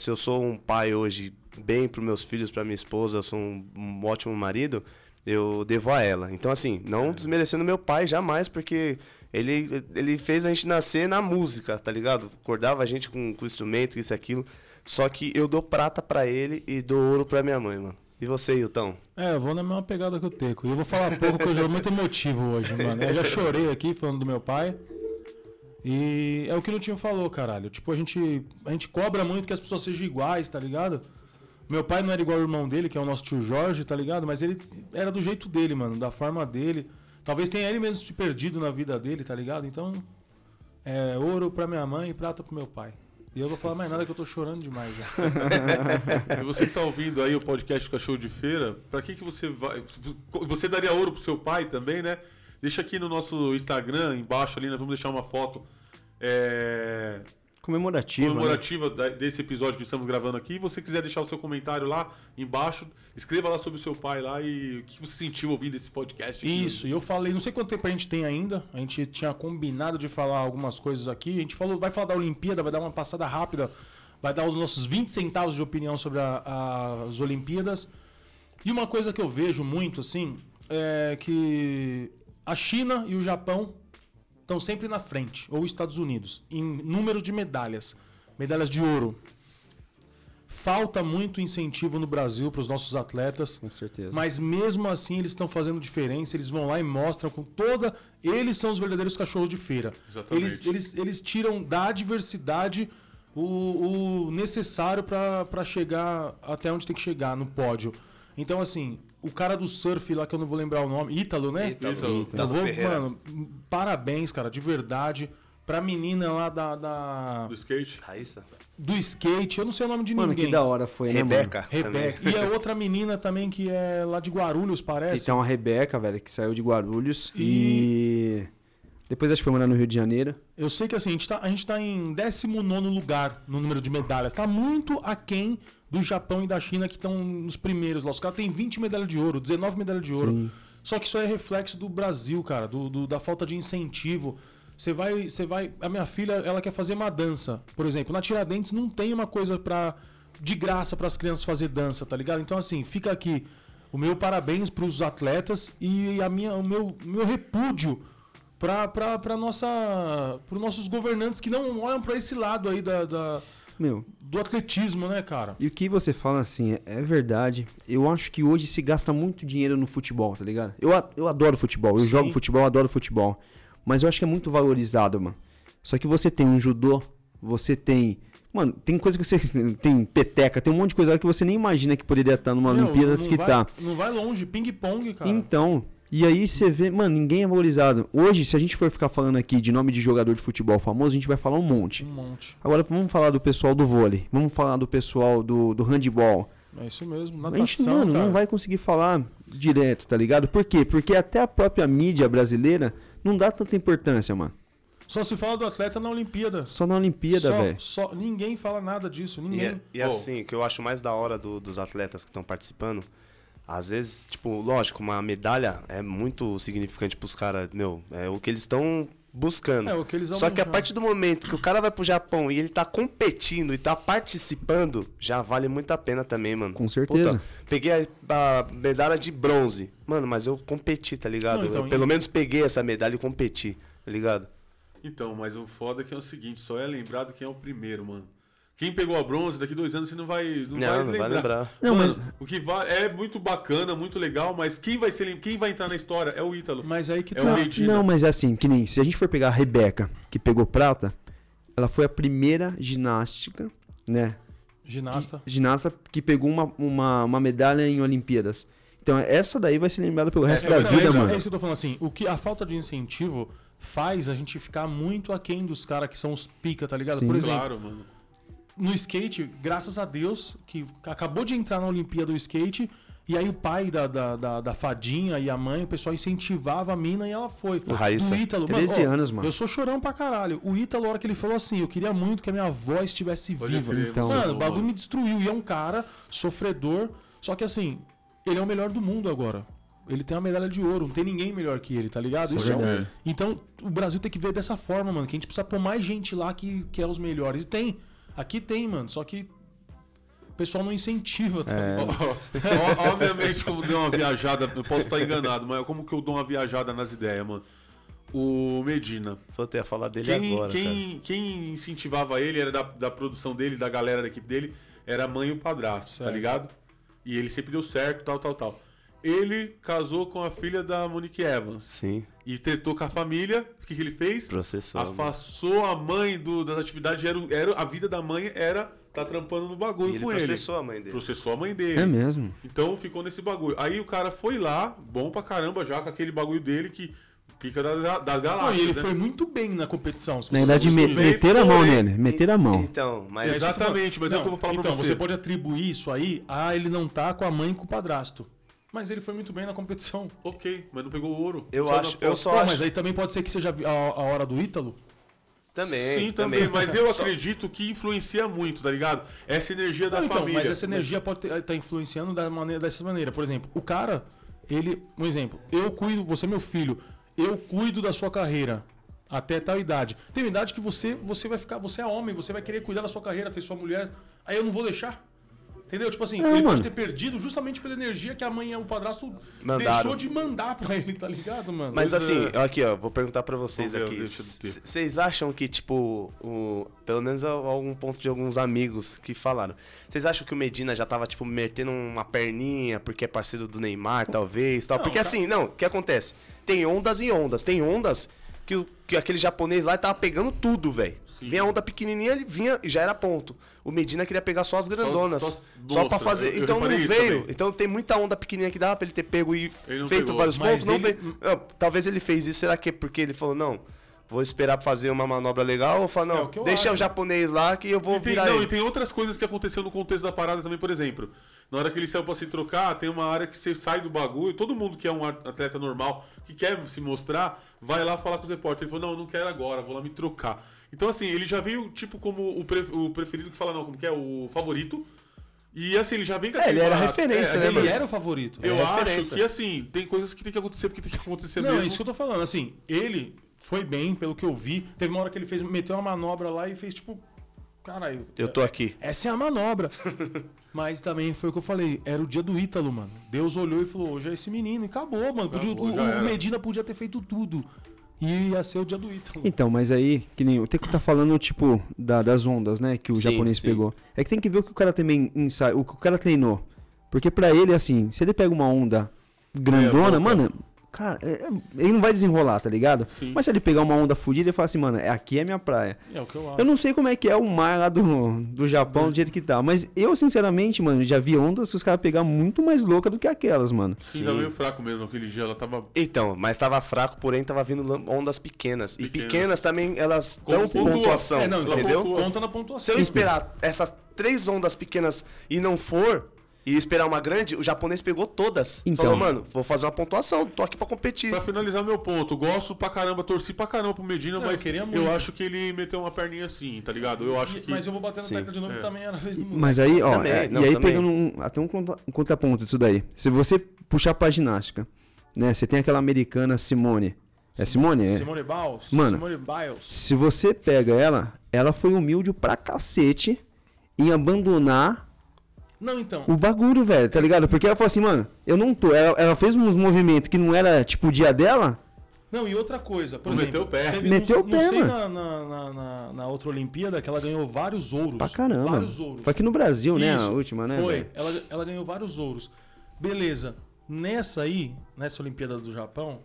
Se eu sou um pai hoje bem pros meus filhos, pra minha esposa, eu sou um ótimo marido... Eu devo a ela. Então, assim, não desmerecendo meu pai jamais, porque ele fez a gente nascer na música, tá ligado? Acordava a gente com instrumento, isso e aquilo. Só que eu dou prata pra ele e dou ouro pra minha mãe, mano. E você, Hilton? Eu vou na mesma pegada que o Teco. Eu vou falar pouco, porque eu já sou muito emotivo hoje, mano. Eu já chorei aqui falando do meu pai. E é o que o Nutinho falou, caralho. Tipo, a gente cobra muito que as pessoas sejam iguais, tá ligado? Meu pai não era igual ao irmão dele, que é o nosso tio Jorge, tá ligado? Mas ele era do jeito dele, mano, da forma dele. Talvez tenha ele mesmo se perdido na vida dele, tá ligado? Então, ouro pra minha mãe e prata pro meu pai. E eu vou falar mais nada que eu tô chorando demais. E você que tá ouvindo aí o podcast Cachorro de Feira, pra que você vai... Você daria ouro pro seu pai também, né? Deixa aqui no nosso Instagram, embaixo ali, nós vamos deixar uma foto... Comemorativa, né? Desse episódio que estamos gravando aqui. Se você quiser deixar o seu comentário lá embaixo, escreva lá sobre o seu pai lá e o que você sentiu ouvindo esse podcast aqui. Isso, e eu falei, não sei quanto tempo a gente tem ainda, a gente tinha combinado de falar algumas coisas aqui, a gente falou, vai falar da Olimpíada, vai dar uma passada rápida, vai dar os nossos 20 centavos de opinião sobre as Olimpíadas. E uma coisa que eu vejo muito, assim, é que a China e o Japão estão sempre na frente, ou Estados Unidos, em número de medalhas de ouro. Falta muito incentivo no Brasil para os nossos atletas. Com certeza. Mas mesmo assim eles estão fazendo diferença, eles vão lá e mostram com toda... Eles são os verdadeiros cachorros de feira. Exatamente. Eles tiram da adversidade o necessário para chegar até onde tem que chegar, no pódio. Então, assim... O cara do surf lá, que eu não vou lembrar o nome, Ítalo, né? Ítalo Ferreira. Mano, parabéns, cara, de verdade. Pra menina lá do skate. Raíssa. Do skate, eu não sei o nome de ninguém. Mano, que da hora foi, né, Rebeca. Mano? Rebeca. E a outra menina também, que é lá de Guarulhos, parece. Então, a Rebeca, velho, que saiu de Guarulhos e... Depois acho que foi morar no Rio de Janeiro. Eu sei que assim, a gente tá em 19º lugar no número de medalhas. Tá muito aquém do Japão e da China, que estão nos primeiros lá. Os caras têm 20 medalhas de ouro, 19 medalhas de ouro. Sim. Só que isso é reflexo do Brasil, cara, da falta de incentivo. Você vai. A minha filha, ela quer fazer uma dança. Por exemplo, na Tiradentes não tem uma coisa de graça para as crianças fazer dança, tá ligado? Então, assim, fica aqui o meu parabéns para os atletas e o meu repúdio para os nossos governantes que não olham para esse lado aí do atletismo, né, cara? E o que você fala, assim, é verdade. Eu acho que hoje se gasta muito dinheiro no futebol, tá ligado? Eu adoro futebol, eu Sim. jogo futebol, adoro futebol. Mas eu acho que é muito valorizado, mano. Só que você tem um judô, você tem... Mano, tem coisa que você... Tem peteca, tem um monte de coisa que você nem imagina que poderia estar numa Olimpíada que tá. Não vai longe, ping-pong, cara. Então... E aí você vê, mano, ninguém é valorizado. Hoje, se a gente for ficar falando aqui de nome de jogador de futebol famoso, a gente vai falar um monte. Agora vamos falar do pessoal do vôlei, vamos falar do pessoal do handebol. É isso mesmo, natação, a gente, mano, cara, não vai conseguir falar direto, tá ligado? Por quê? Porque até a própria mídia brasileira não dá tanta importância, mano. Só se fala do atleta na Olimpíada. Só na Olimpíada, velho. Ninguém fala nada disso, ninguém. E assim, o que eu acho mais da hora dos atletas que estão participando... Às vezes, tipo, lógico, uma medalha é muito significante pros caras, meu, é o que eles estão buscando. É, o que eles vão Só que a partir do momento que o cara vai pro Japão e ele tá competindo e tá participando, já vale muito a pena também, mano. Com certeza. Puta, peguei a medalha de bronze. Mano, mas eu competi, tá ligado? Não, então, eu, pelo menos peguei essa medalha e competi, tá ligado? Então, mas o foda que é o seguinte, só é lembrado quem é o primeiro, mano. Quem pegou a bronze, daqui 2 anos você não vai lembrar. Não, mas o que vai, é muito bacana, muito legal, mas quem vai entrar na história é o Ítalo. Mas aí que é o Medina. Não, mas é assim, que nem se a gente for pegar a Rebeca, que pegou prata, ela foi a primeira ginástica, né? Ginasta que pegou uma medalha em Olimpíadas. Então essa daí vai ser lembrada pelo resto da vida, mano. É isso que eu tô falando, assim, a falta de incentivo faz a gente ficar muito aquém dos caras que são os pica, tá ligado? Sim, por exemplo, claro, mano. No skate, graças a Deus, que acabou de entrar na Olimpíada do skate, e aí o pai da fadinha e a mãe, o pessoal incentivava a mina e ela foi. O Ítalo, 13 mano, anos, mano. Eu sou chorão pra caralho. O Ítalo, a hora que ele falou assim, eu queria muito que a minha avó estivesse viva. Então, mano, o bagulho me destruiu. E é um cara sofredor, só que assim, ele é o melhor do mundo agora. Ele tem uma medalha de ouro, não tem ninguém melhor que ele, tá ligado? Isso é. Então, o Brasil tem que ver dessa forma, mano, que a gente precisa pôr mais gente lá que é os melhores. E tem... Aqui tem, mano, só que o pessoal não incentiva. Tá? É. Obviamente, como deu uma viajada, eu posso estar enganado, mas como que eu dou uma viajada nas ideias, mano? O Medina. Vou até falar dele agora. Quem incentivava ele, era da produção dele, da galera da equipe dele, era a mãe e o padrasto, certo. Tá ligado? E ele sempre deu certo, tal. Ele casou com a filha da Monique Evans. Sim. E tretou com a família. O que ele fez? Processou. Afastou a mãe das atividades. A vida da mãe era tá trampando no bagulho com ele. Processou a mãe dele. É mesmo. Então ficou nesse bagulho. Aí o cara foi lá, bom pra caramba já, com aquele bagulho dele que pica da galáxia. Não, e ele foi muito bem na competição. Na verdade, meter a mão nele. Meter a mão. Então, mas... Exatamente, mas não, é o que eu vou falar pra você. Então, você pode atribuir isso aí a ele não tá com a mãe e com o padrasto. Mas ele foi muito bem na competição. Ok, mas não pegou ouro. Eu só acho. Mas aí também pode ser que seja a hora do Ítalo? Também. Mas eu acredito que influencia muito, tá ligado? Essa energia da família. Mas essa energia pode estar influenciando dessa maneira. Por exemplo, o cara, ele... Um exemplo. Eu cuido... Você é meu filho. Eu cuido da sua carreira. Até tal idade. Tem uma idade que você vai ficar... Você é homem. Você vai querer cuidar da sua carreira, ter sua mulher. Aí eu não vou deixar. Entendeu? Tipo assim, ele pode ter perdido justamente pela energia que a mãe e o padrasto deixou de mandar pra ele, tá ligado, mano? Mas assim, aqui, ó, vou perguntar pra vocês aqui. Vocês acham que, tipo, pelo menos algum ponto de alguns amigos que falaram, vocês acham que o Medina já tava, tipo, metendo uma perninha porque é parceiro do Neymar, talvez, tal? Porque assim, o que acontece? Tem ondas e ondas. Tem ondas que aquele japonês lá tava pegando tudo, velho. Vinha a onda pequenininha, ele vinha e já era ponto. O Medina queria pegar só as grandonas. Só pra fazer. Então não veio. Então tem muita onda pequenininha que dava pra ele ter pego e feito vários pontos. Não veio. Talvez ele fez isso. Será que é porque ele falou, não, vou esperar pra fazer uma manobra legal? Ou falar, não, deixa o japonês lá que eu vou virar ele. E tem outras coisas que aconteceu no contexto da parada também, por exemplo. Na hora que ele saiu pra se trocar, tem uma área que você sai do bagulho. Todo mundo que é um atleta normal, que quer se mostrar, vai lá falar com os repórteres. Ele falou, não quero agora, vou lá me trocar. Então assim, ele já veio tipo como o preferido que fala, não, como que é? O favorito. E assim, ele já vem com aquele... ele era referência, né? Ele era o favorito. Eu acho que assim, tem coisas que tem que acontecer porque tem que acontecer mesmo. Não, é isso que eu tô falando. Assim, ele foi bem, pelo que eu vi. Teve uma hora que ele meteu uma manobra lá e fez tipo... Caralho, eu tô aqui. Essa é a manobra. Mas também foi o que eu falei. Era o dia do Ítalo, mano. Deus olhou e falou, hoje é esse menino. E acabou, mano. O Medina podia ter feito tudo. E ia ser o dia do Ítalo. Então, mas aí, que nem o Teco tá falando, tipo, das ondas, né? Que o japonês pegou. É que tem que ver o que o cara também o que o cara treinou. Porque pra ele, assim, se ele pega uma onda grandona, mano... Cara, ele não vai desenrolar, tá ligado? Sim. Mas se ele pegar uma onda fodida, ele fala assim, mano, aqui é minha praia. É o que eu acho. Eu não sei como é que é o mar lá do Japão, do jeito que tá. Mas eu, sinceramente, mano, já vi ondas que os caras pegaram muito mais louca do que aquelas, mano. Sim, tava meio fraco mesmo aquele dia, ela tava... Então, mas tava fraco, porém tava vindo ondas pequenas. E pequenas também, elas dão pontuação, entendeu? Conta na pontuação. Se eu esperar essas 3 ondas pequenas e não for... E esperar uma grande, o japonês pegou todas. Então, falou, mano, vou fazer uma pontuação, tô aqui pra competir. Pra finalizar meu ponto, gosto pra caramba, torci pra caramba pro Medina, mas queria muito. Eu acho que ele meteu uma perninha assim, tá ligado? Eu acho que... Mas eu vou bater na tecla de novo, que também era a vez do mundo. Mas aí, ó, pegando até um contraponto disso daí. Se você puxar pra ginástica, né? Você tem aquela americana Simone, É Simone? Simone Biles. Mano, Simone Biles. Se você pega ela, ela foi humilde pra cacete em abandonar não, então. O bagulho, velho, tá ligado? Porque ela falou assim, mano, eu não tô. Ela fez uns movimentos que não era tipo o dia dela. Não, e outra coisa, por exemplo... Meteu o pé. Meteu o pé, não sei, mano. Na outra Olimpíada, que ela ganhou vários ouros. Pra caramba. Vários ouros. Foi aqui no Brasil, né? Isso, a última, né? Foi. Ela ganhou vários ouros. Beleza. Nessa aí, nessa Olimpíada do Japão,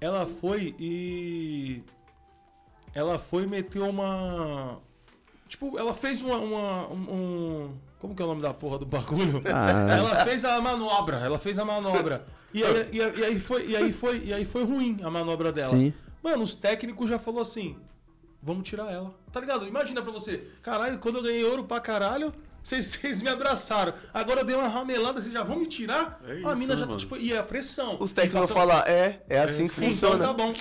ela foi e meteu uma... Tipo, ela fez como que é o nome da porra do bagulho? Ah. Ela fez a manobra. E aí foi ruim a manobra dela. Sim. Mano, os técnicos já falaram assim, vamos tirar ela. Tá ligado? Imagina pra você, caralho, quando eu ganhei ouro pra caralho, vocês me abraçaram. Agora eu dei uma ramelada, vocês já vão me tirar? É isso, a mina já tá, tipo, e a pressão. Os técnicos vão falar, é assim que funciona. Então tá bom,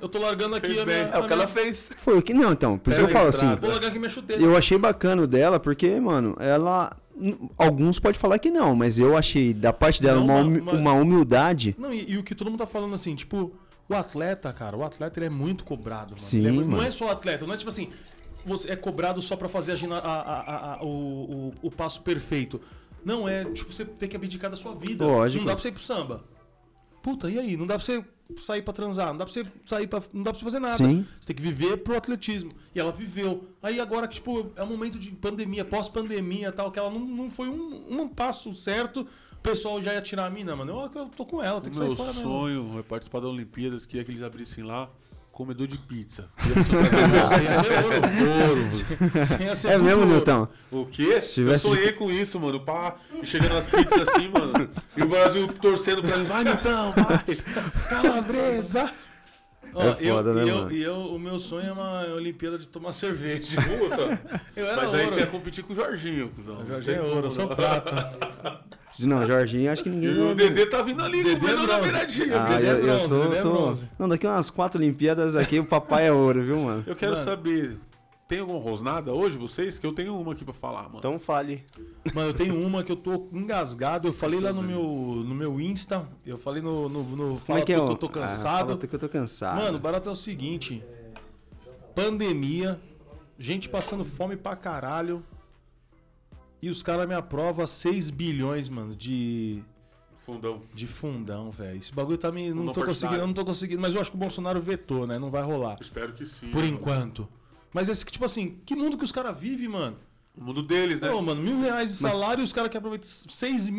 eu tô largando aqui a minha... É o que ela fez. Foi o que não, então. Por isso eu falo assim, vou largar aqui minha chuteira. Eu achei bacana dela, porque, mano, ela... Alguns podem falar que não, mas eu achei da parte dela uma humildade. Não, e o que todo mundo tá falando assim, tipo, o atleta, cara, ele é muito cobrado, mano. Sim, ele é muito, mano. Não é só atleta, não é tipo assim, você é cobrado só pra fazer o passo perfeito. Não, é tipo, você tem que abdicar da sua vida. Lógico. Não dá pra você ir pro samba. Puta, e aí? Não dá pra você sair pra transar, não dá pra você fazer nada. Sim. Você tem que viver pro atletismo. E ela viveu. Aí agora, que tipo, é um momento de pandemia, pós-pandemia e tal, que ela não foi um passo certo, o pessoal já ia tirar a mina, mano. Eu tô com ela, tem que sair fora mesmo. Meu sonho é participar da Olimpíadas, queria que eles abrissem lá. Comedor de pizza. Sem ia ser ouro. É mesmo, Nilton? O quê? Eu sonhei com isso, mano. Pá, chegando as pizzas assim, mano. E o Brasil torcendo pra mim. Vai, Nilton, vai. Calabresa. É foda, né, mano? O meu sonho é uma Olimpíada de tomar cerveja. Puta. Mas aí ouro. Você ia competir com o Jorginho, cuzão. O Jorginho é ouro, eu sou prata. Não, Jorginho, acho que ninguém... E o Dedê tá vindo ali, comendo na viradinha. Ah, Dedê é bronze, bronze. Não, daqui umas 4 Olimpíadas aqui, o papai é ouro, viu, mano? Eu quero saber, tem alguma rosnada hoje, vocês? Que eu tenho uma aqui pra falar, mano. Então fale. Mano, eu tenho uma que eu tô engasgado, eu falei lá no meu Insta, eu falei no Fala que eu tô cansado. Fala que eu tô cansado. Mano, o barato é o seguinte, pandemia, gente passando fome pra caralho, e os caras me aprovam 6 bilhões, mano, de... Fundão. De fundão, velho. Esse bagulho tá me... Não tô conseguindo. Mas eu acho que o Bolsonaro vetou, né? Não vai rolar. Espero que sim. Por enquanto. Mas é tipo assim, que mundo que os caras vivem, mano? O mundo deles, né? Não, mano, R$1.000 de salário e os caras querem aproveitar 6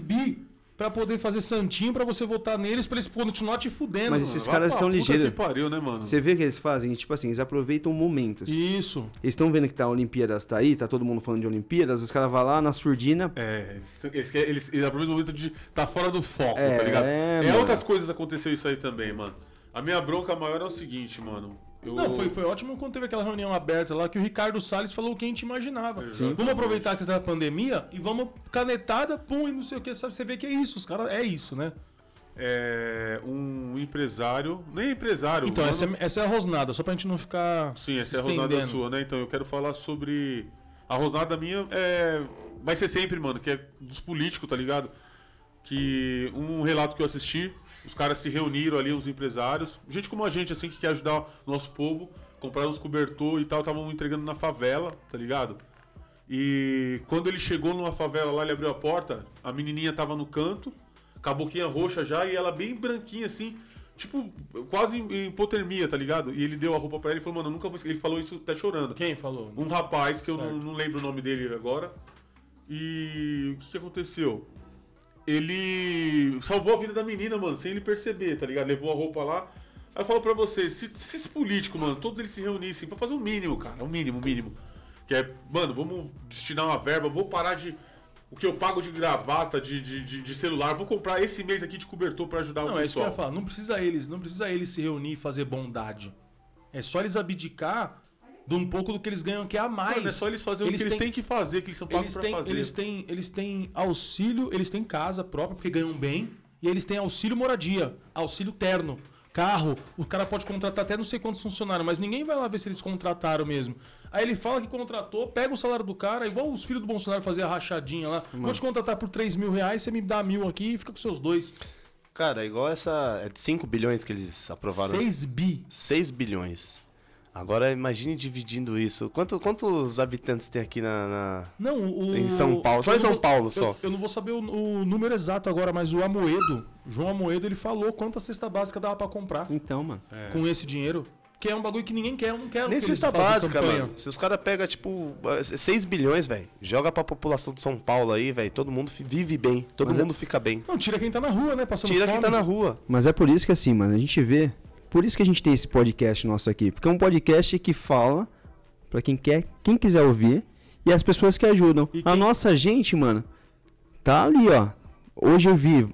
bi pra poder fazer santinho pra você votar neles pra eles continuar te fudendo. Mas esses caras são ligeiros. Puta que pariu, né, mano? Você vê o que eles fazem? Tipo assim, eles aproveitam momentos. Isso. Eles estão vendo que tá a Olimpíadas, tá aí, tá todo mundo falando de Olimpíadas, os caras vão lá na surdina. É, eles aproveitam o momento de tá fora do foco, tá ligado? É outras coisas aconteceu isso aí também, mano. A minha bronca maior é o seguinte, mano. Não, foi ótimo quando teve aquela reunião aberta lá que o Ricardo Salles falou o que a gente imaginava. Exatamente. Vamos aproveitar que tá a pandemia e vamos canetada, pum, e não sei o que. Sabe? Você vê que é isso, os caras... É isso, né? É um empresário... Nem empresário. Então, essa é a rosnada, só pra gente não ficar... Sim, essa é a rosnada sua, né? Então, eu quero falar sobre... A rosnada minha vai ser sempre, mano, que é dos políticos, tá ligado? Que um relato que eu assisti... Os caras se reuniram ali, os empresários. Gente como a gente, assim, que quer ajudar o nosso povo. Compraram uns cobertor e tal. Estavam entregando na favela, tá ligado? E quando ele chegou numa favela lá, ele abriu a porta. A menininha tava no canto. Com a boquinha roxa já. E ela bem branquinha, assim. Tipo, quase em hipotermia, tá ligado? E ele deu a roupa pra ele e falou, mano, eu nunca vou... Ele falou isso até chorando. Quem falou? Um rapaz, que certo. Eu não lembro o nome dele agora. E o que aconteceu? Ele salvou a vida da menina, mano, sem ele perceber, tá ligado? Levou a roupa lá. Aí eu falo pra vocês, se esse político, mano, todos eles se reunissem pra fazer o mínimo, cara. O mínimo. Que é, mano, vamos destinar uma verba, vou parar de... O que eu pago de gravata, de celular, vou comprar esse mês aqui de cobertor pra ajudar o pessoal. Não, é isso que eu ia falar. Não precisa eles se reunir e fazer bondade. É só eles abdicar... De um pouco do que eles ganham, que é a mais. Mano, é só eles fazerem o que eles têm que fazer, que eles são pagos pra fazer. Eles têm auxílio, eles têm casa própria, porque ganham bem. E eles têm auxílio moradia, auxílio terno, carro. O cara pode contratar até não sei quantos funcionários, mas ninguém vai lá ver se eles contrataram mesmo. Aí ele fala que contratou, pega o salário do cara, igual os filhos do Bolsonaro faziam a rachadinha lá. Mano. Vou te contratar por R$3.000, você me dá R$1.000 aqui e fica com seus 2. Cara, é igual essa... É de 5 bilhões que eles aprovaram. 6 bi. 6 bilhões. Agora imagine dividindo isso. Quantos habitantes tem aqui em São Paulo? Só em São Paulo, só. Eu não vou saber o número exato agora, mas o Amoedo, João Amoedo, ele falou quanta cesta básica dava pra comprar. Então, mano. É. Com esse dinheiro... Que é um bagulho que ninguém quer, eu não quero. Nem cesta básica, mano. Se os caras pegam, tipo, 6 bilhões, velho, joga pra população de São Paulo aí, velho, todo mundo vive bem, todo mundo fica bem. Não, tira quem tá na rua, né, passando fome. Tira quem tá na rua. Mas é por isso que, assim, mano, a gente vê, por isso que a gente tem esse podcast nosso aqui, porque é um podcast que fala pra quem quiser ouvir, e as pessoas que ajudam. A nossa gente, mano, tá ali, ó. Hoje eu vi,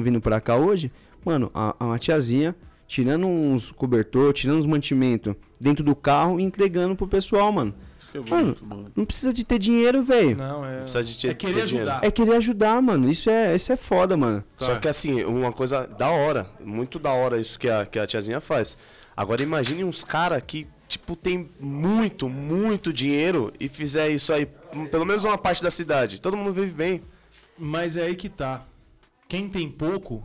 vindo pra cá hoje, mano, a tiazinha... Tirando uns cobertor, tirando uns mantimento dentro do carro e entregando pro pessoal, mano. Isso é bonito, mano. Não precisa de ter dinheiro, velho. Não, é... Não precisa de é querer ajudar. Dinheiro. É querer ajudar, mano. Isso é foda, mano. Claro. Só que assim, uma coisa da hora. Muito da hora isso que a tiazinha faz. Agora imagine uns caras que, tipo, tem muito, muito dinheiro e fizer isso aí, pelo menos uma parte da cidade. Todo mundo vive bem. Mas é aí que tá. Quem tem pouco...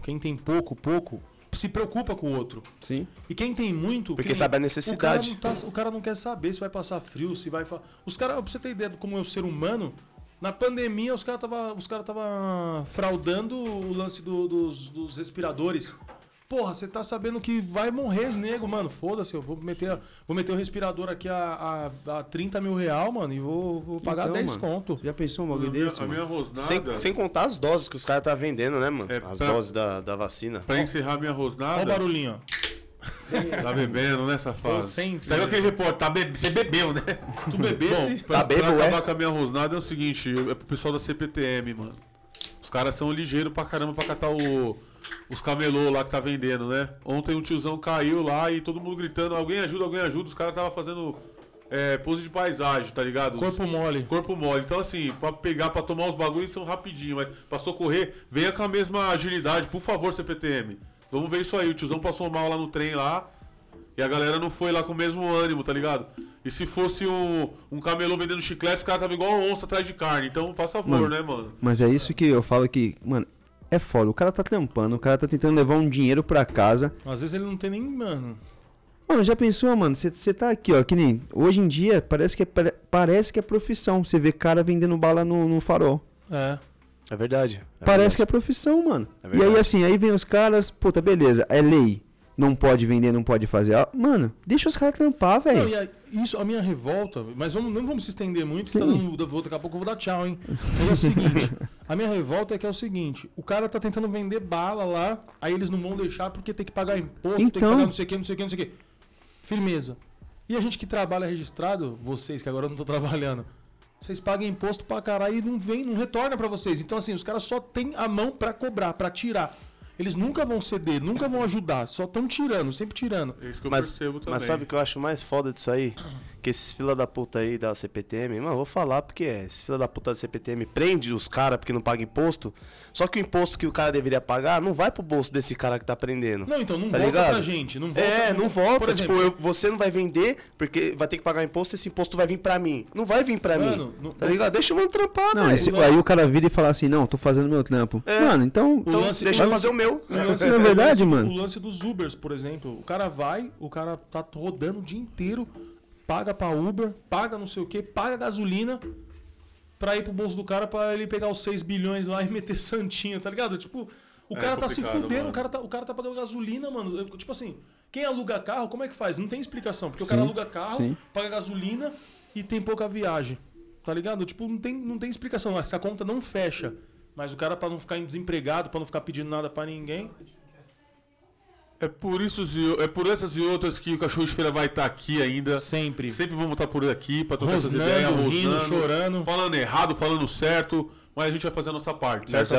se preocupa com o outro. Sim. E quem tem muito... Porque sabe a necessidade. O cara não quer saber se vai passar frio, se vai... Os caras, pra você ter ideia de como é o ser humano, na pandemia os caras tava fraudando o lance dos respiradores. Porra, você tá sabendo que vai morrer, nego, mano. Foda-se, eu vou meter o respirador aqui a 30 mil real, mano, e vou pagar então, 10 conto. Já pensou um bagulho desse? A minha rosnada... Sem contar as doses que os caras tá vendendo, né, mano? Doses da vacina. Pra encerrar a minha rosnada... Olha o barulhinho, ó. Tá bebendo, né, safado? Pega aquele repórter, você bebeu, né? Tu bebesse? Bom, pra acabar com a minha rosnada é o seguinte, é pro pessoal da CPTM, mano. Os caras são ligeiros pra caramba pra catar os camelô lá que tá vendendo, né? Ontem um tiozão caiu lá e todo mundo gritando, alguém ajuda, os caras tava fazendo pose de paisagem, tá ligado? Corpo mole. Então assim, pra tomar os bagulhos são rapidinho, mas pra socorrer, venha com a mesma agilidade, por favor, CPTM. Vamos ver isso aí, o tiozão passou mal lá no trem lá e a galera não foi lá com o mesmo ânimo, tá ligado? E se fosse um camelô vendendo chiclete, os caras tava igual onça atrás de carne, então faça favor, mano, né, mano? Mas é isso que eu falo que, mano... É foda, o cara tá trampando, o cara tá tentando levar um dinheiro pra casa. Às vezes ele não tem nem, mano... Mano, já pensou, mano? Você tá aqui, ó, que nem... Hoje em dia, parece que é profissão. Você vê cara vendendo bala no farol. É. É verdade. Parece que é profissão, mano. É verdade. E aí, assim, aí vem os caras... Puta, beleza, é lei. Não pode vender, não pode fazer... Mano, deixa os caras trampar, velho. Isso, a minha revolta... Mas não vamos se estender muito, daqui a pouco eu vou dar tchau, hein? Mas é o seguinte... A minha revolta é que é o seguinte... O cara tá tentando vender bala lá... Aí eles não vão deixar porque tem que pagar imposto... Então... Tem que pagar não sei o que... Firmeza... E a gente que trabalha registrado... Vocês que agora eu não tô trabalhando... Vocês pagam imposto pra caralho e não retorna pra vocês... Então assim, os caras só tem a mão pra cobrar... Pra tirar... Eles nunca vão ceder, nunca vão ajudar. Só estão tirando, sempre tirando. É isso que eu percebo também. Mas sabe o que eu acho mais foda disso aí? Que esses fila da puta aí da CPTM... Mano, vou falar porque esses fila da puta da CPTM prende os caras porque não paga imposto. Só que o imposto que o cara deveria pagar não vai pro bolso desse cara que tá prendendo. Não, então não tá volta ligado? Pra gente. Não volta, não volta. Por exemplo, você não vai vender porque vai ter que pagar imposto, esse imposto vai vir pra mim. Não vai vir pra mim. Não, tá ligado? Deixa o mano trampar, né? Aí o cara vira e fala assim, não, tô fazendo meu trampo. É. Mano, então deixa eu fazer o meu. Na verdade, mano. O lance dos Ubers, por exemplo. O cara tá rodando o dia inteiro, paga pra Uber, paga não sei o que, paga gasolina pra ir pro bolso do cara pra ele pegar os 6 bilhões lá e meter santinho, tá ligado? Tipo, o cara tá se fudendo, o cara tá pagando gasolina, mano. Tipo assim, quem aluga carro, como é que faz? Não tem explicação, porque o cara aluga carro, paga gasolina e tem pouca viagem, tá ligado? Tipo, não tem explicação, essa conta não fecha. Mas o cara, pra não ficar desempregado, pra não ficar pedindo nada pra ninguém... É por essas e outras que o Cachorro de Feira vai estar aqui ainda. Sempre. Sempre vamos estar por aqui, pra trocar essas ideias, rindo, chorando. Falando errado, falando certo. Mas a gente vai fazer a nossa parte, certo?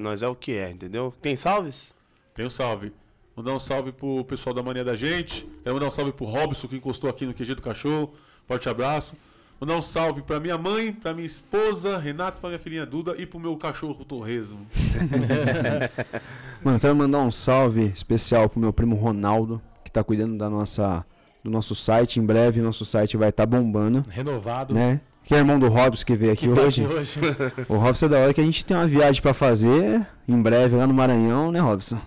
Nós é o que é, entendeu? Tem salves? Tem um salve. Vou dar um salve pro pessoal da Mania da Gente. Quero mandar um salve pro Robson, que encostou aqui no QG do Cachorro. Forte abraço. Mandar um salve pra minha mãe, pra minha esposa, Renato, pra minha filhinha Duda e pro meu cachorro Torresmo. Mano, quero mandar um salve especial pro meu primo Ronaldo, que tá cuidando do nosso site. Em breve, nosso site vai estar bombando. Renovado. Né? Que é irmão do Robson que veio aqui hoje. O Robson é da hora que a gente tem uma viagem pra fazer em breve lá no Maranhão, né, Robson?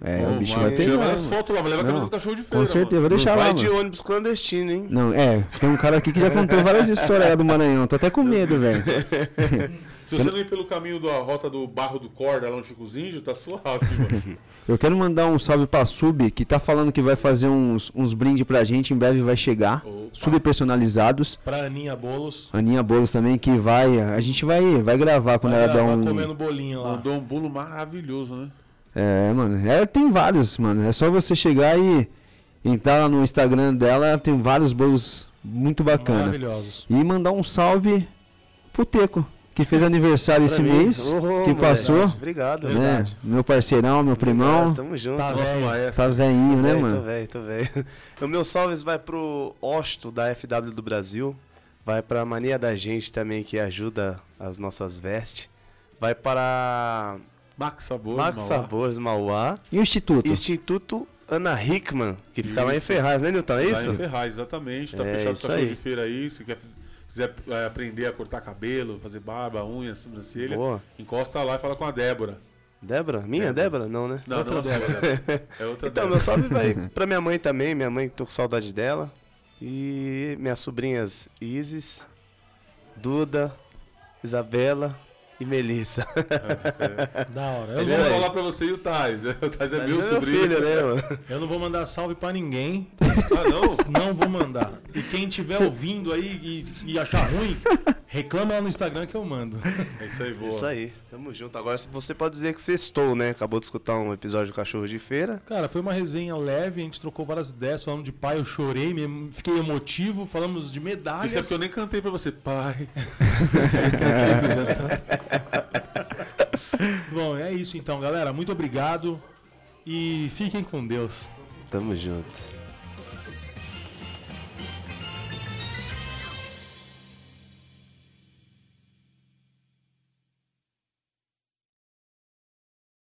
É, não, o bicho vai pegar. Tirar as fotos lá, vai levar a camisa do cachorro de feira. Com certeza, mano. Vou deixar não lá. Vai de ônibus clandestino, hein? Não, é. Tem um cara aqui que já contou várias histórias lá do Maranhão. Tô até com medo, velho. Se você não ir pelo caminho da rota do Barro do Corda, lá onde fica os índios, tá suave, mano. Eu quero mandar um salve pra Sub, que tá falando que vai fazer uns brindes pra gente, em breve vai chegar. Opa. Sub personalizados. Pra Aninha Bolos. Aninha Bolos também, que vai. A gente vai gravar quando ela dá um. Comendo bolinho lá. Mandou um bolo maravilhoso, né? É, mano. Tem vários, mano. É só você chegar e entrar lá no Instagram dela, ela tem vários bolos muito bacanas. Maravilhosos. E mandar um salve pro Teco, que fez aniversário pra esse mês, que passou. Verdade. Obrigado, né? Verdade. Meu parceirão, meu primão. Obrigado, tamo junto. Tá velhinho, né, mano? Tô velho. O meu salves vai pro Osto, da FW do Brasil. Vai pra Mania da Gente também, que ajuda as nossas vestes. Vai para Max Sabores, Mauá. E o Instituto? Instituto Ana Hickman, que fica lá em Ferraz, né, Nilton? É isso? Lá em Ferraz, exatamente. Tá fechado o cachorro de feira aí, se quer... quiser aprender a cortar cabelo, fazer barba, unha, sobrancelha, boa. Encosta lá e fala com a Débora. Débora? Minha Débora? Não, né? Não, outra não é Débora. É outra então, Débora. Meu salve vai pra minha mãe também. Minha mãe, tô com saudade dela. E minhas sobrinhas Isis, Duda, Isabela e Melissa. Da hora. Eu vou falar pra você e o Thais. O Thais é meu sobrinho. Filho, né, mano? Eu não vou mandar salve pra ninguém. Ah, não? Não vou mandar. E quem estiver ouvindo aí e achar ruim, reclama lá no Instagram que eu mando. É isso aí, boa. É isso aí. Tamo junto. Agora você pode dizer que sextou, né? Acabou de escutar um episódio do Cachorro de Feira. Cara, foi uma resenha leve. A gente trocou várias ideias. Falamos de pai, eu chorei. Fiquei emotivo. Falamos de medalhas. Isso é porque eu nem cantei pra você. Pai. Você tá aqui. Bom, é isso então, galera. Muito obrigado e fiquem com Deus. Tamo junto.